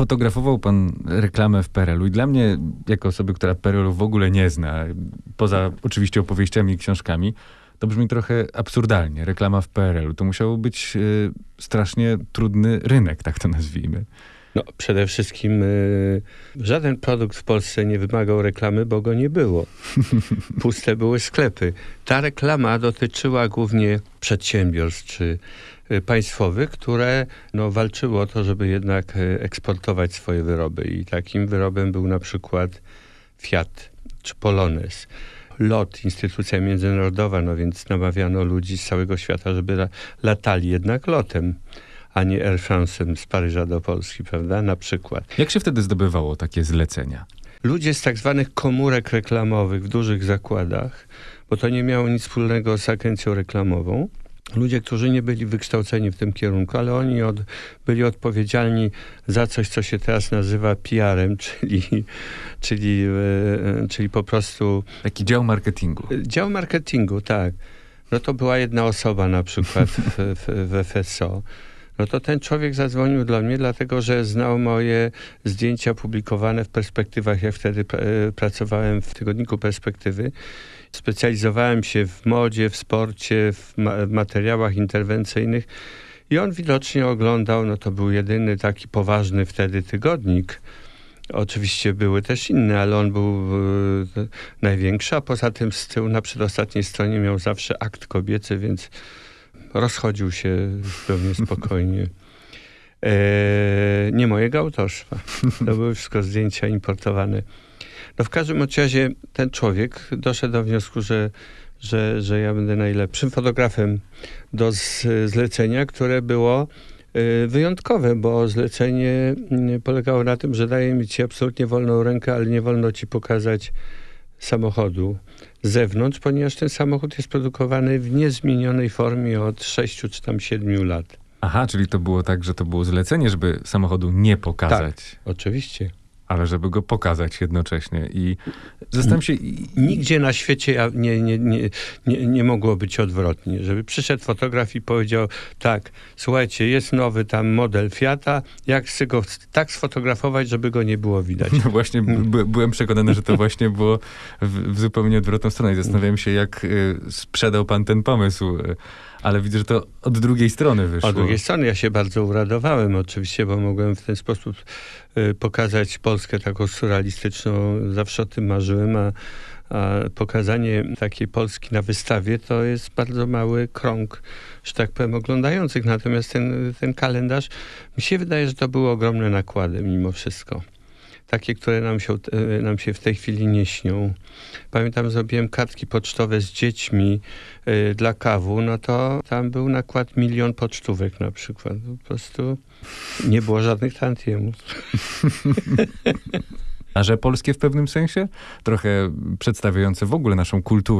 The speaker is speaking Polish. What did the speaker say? fotografował pan reklamę w PRL-u i dla mnie, jako osoby, która PRL-u w ogóle nie zna, poza oczywiście opowieściami i książkami, to brzmi trochę absurdalnie. Reklama w PRL-u. To musiał być strasznie trudny rynek, tak to nazwijmy. No, przede wszystkim żaden produkt w Polsce nie wymagał reklamy, bo go nie było. Puste były sklepy. Ta reklama dotyczyła głównie przedsiębiorstw czy państwowych, które no, walczyło o to, żeby jednak eksportować swoje wyroby. I takim wyrobem był na przykład Fiat czy Polonez. Lot, instytucja międzynarodowa, no więc namawiano ludzi z całego świata, żeby latali jednak lotem, a nie Air France'em z Paryża do Polski, prawda? Na przykład. Jak się wtedy zdobywało takie zlecenia? Ludzie z tak zwanych komórek reklamowych w dużych zakładach, bo to nie miało nic wspólnego z agencją reklamową. Ludzie, którzy nie byli wykształceni w tym kierunku, ale oni byli odpowiedzialni za coś, co się teraz nazywa PR-em, czyli po prostu... Taki dział marketingu. Dział marketingu, tak. No to była jedna osoba na przykład w FSO. No to ten człowiek zadzwonił do mnie, dlatego że znał moje zdjęcia publikowane w Perspektywach. Ja wtedy pracowałem w tygodniku Perspektywy. Specjalizowałem się w modzie, w sporcie, w materiałach interwencyjnych. I on widocznie oglądał, no to był jedyny taki poważny wtedy tygodnik. Oczywiście były też inne, ale on był największy. A poza tym z tyłu na przedostatniej stronie miał zawsze akt kobiecy, więc... rozchodził się zupełnie spokojnie. Nie mojego autorstwa. To były wszystko zdjęcia importowane. No w każdym razie ten człowiek doszedł do wniosku, że ja będę najlepszym fotografem do zlecenia, które było wyjątkowe, bo zlecenie polegało na tym, że daje mi ci absolutnie wolną rękę, ale nie wolno ci pokazać samochodu z zewnątrz, ponieważ ten samochód jest produkowany w niezmienionej formie od 6 czy tam 7 lat. Aha, czyli to było tak, że to było zlecenie, żeby samochodu nie pokazać. Tak, oczywiście. Ale żeby go pokazać jednocześnie. I zastanawiam się... Nigdzie na świecie nie mogło być odwrotnie. Żeby przyszedł fotograf i powiedział tak, słuchajcie, jest nowy tam model Fiata, jak chcę go tak sfotografować, żeby go nie było widać. No właśnie, byłem przekonany, że to właśnie było w zupełnie odwrotną stronę. I zastanawiam się, jak sprzedał pan ten pomysł. Ale widzę, że to od drugiej strony wyszło. Od drugiej strony. Ja się bardzo uradowałem oczywiście, bo mogłem w ten sposób pokazać Polskę taką surrealistyczną. Zawsze o tym marzyłem, a pokazanie takiej Polski na wystawie to jest bardzo mały krąg, że tak powiem, oglądających. Natomiast ten kalendarz, mi się wydaje, że to były ogromne nakłady mimo wszystko. Takie, które nam się w tej chwili nie śnią. Pamiętam, zrobiłem kartki pocztowe z dziećmi dla KW, no to tam był nakład 1 milion pocztówek na przykład. Po prostu nie było żadnych tantiemów. A że polskie w pewnym sensie? Trochę przedstawiające w ogóle naszą kulturę.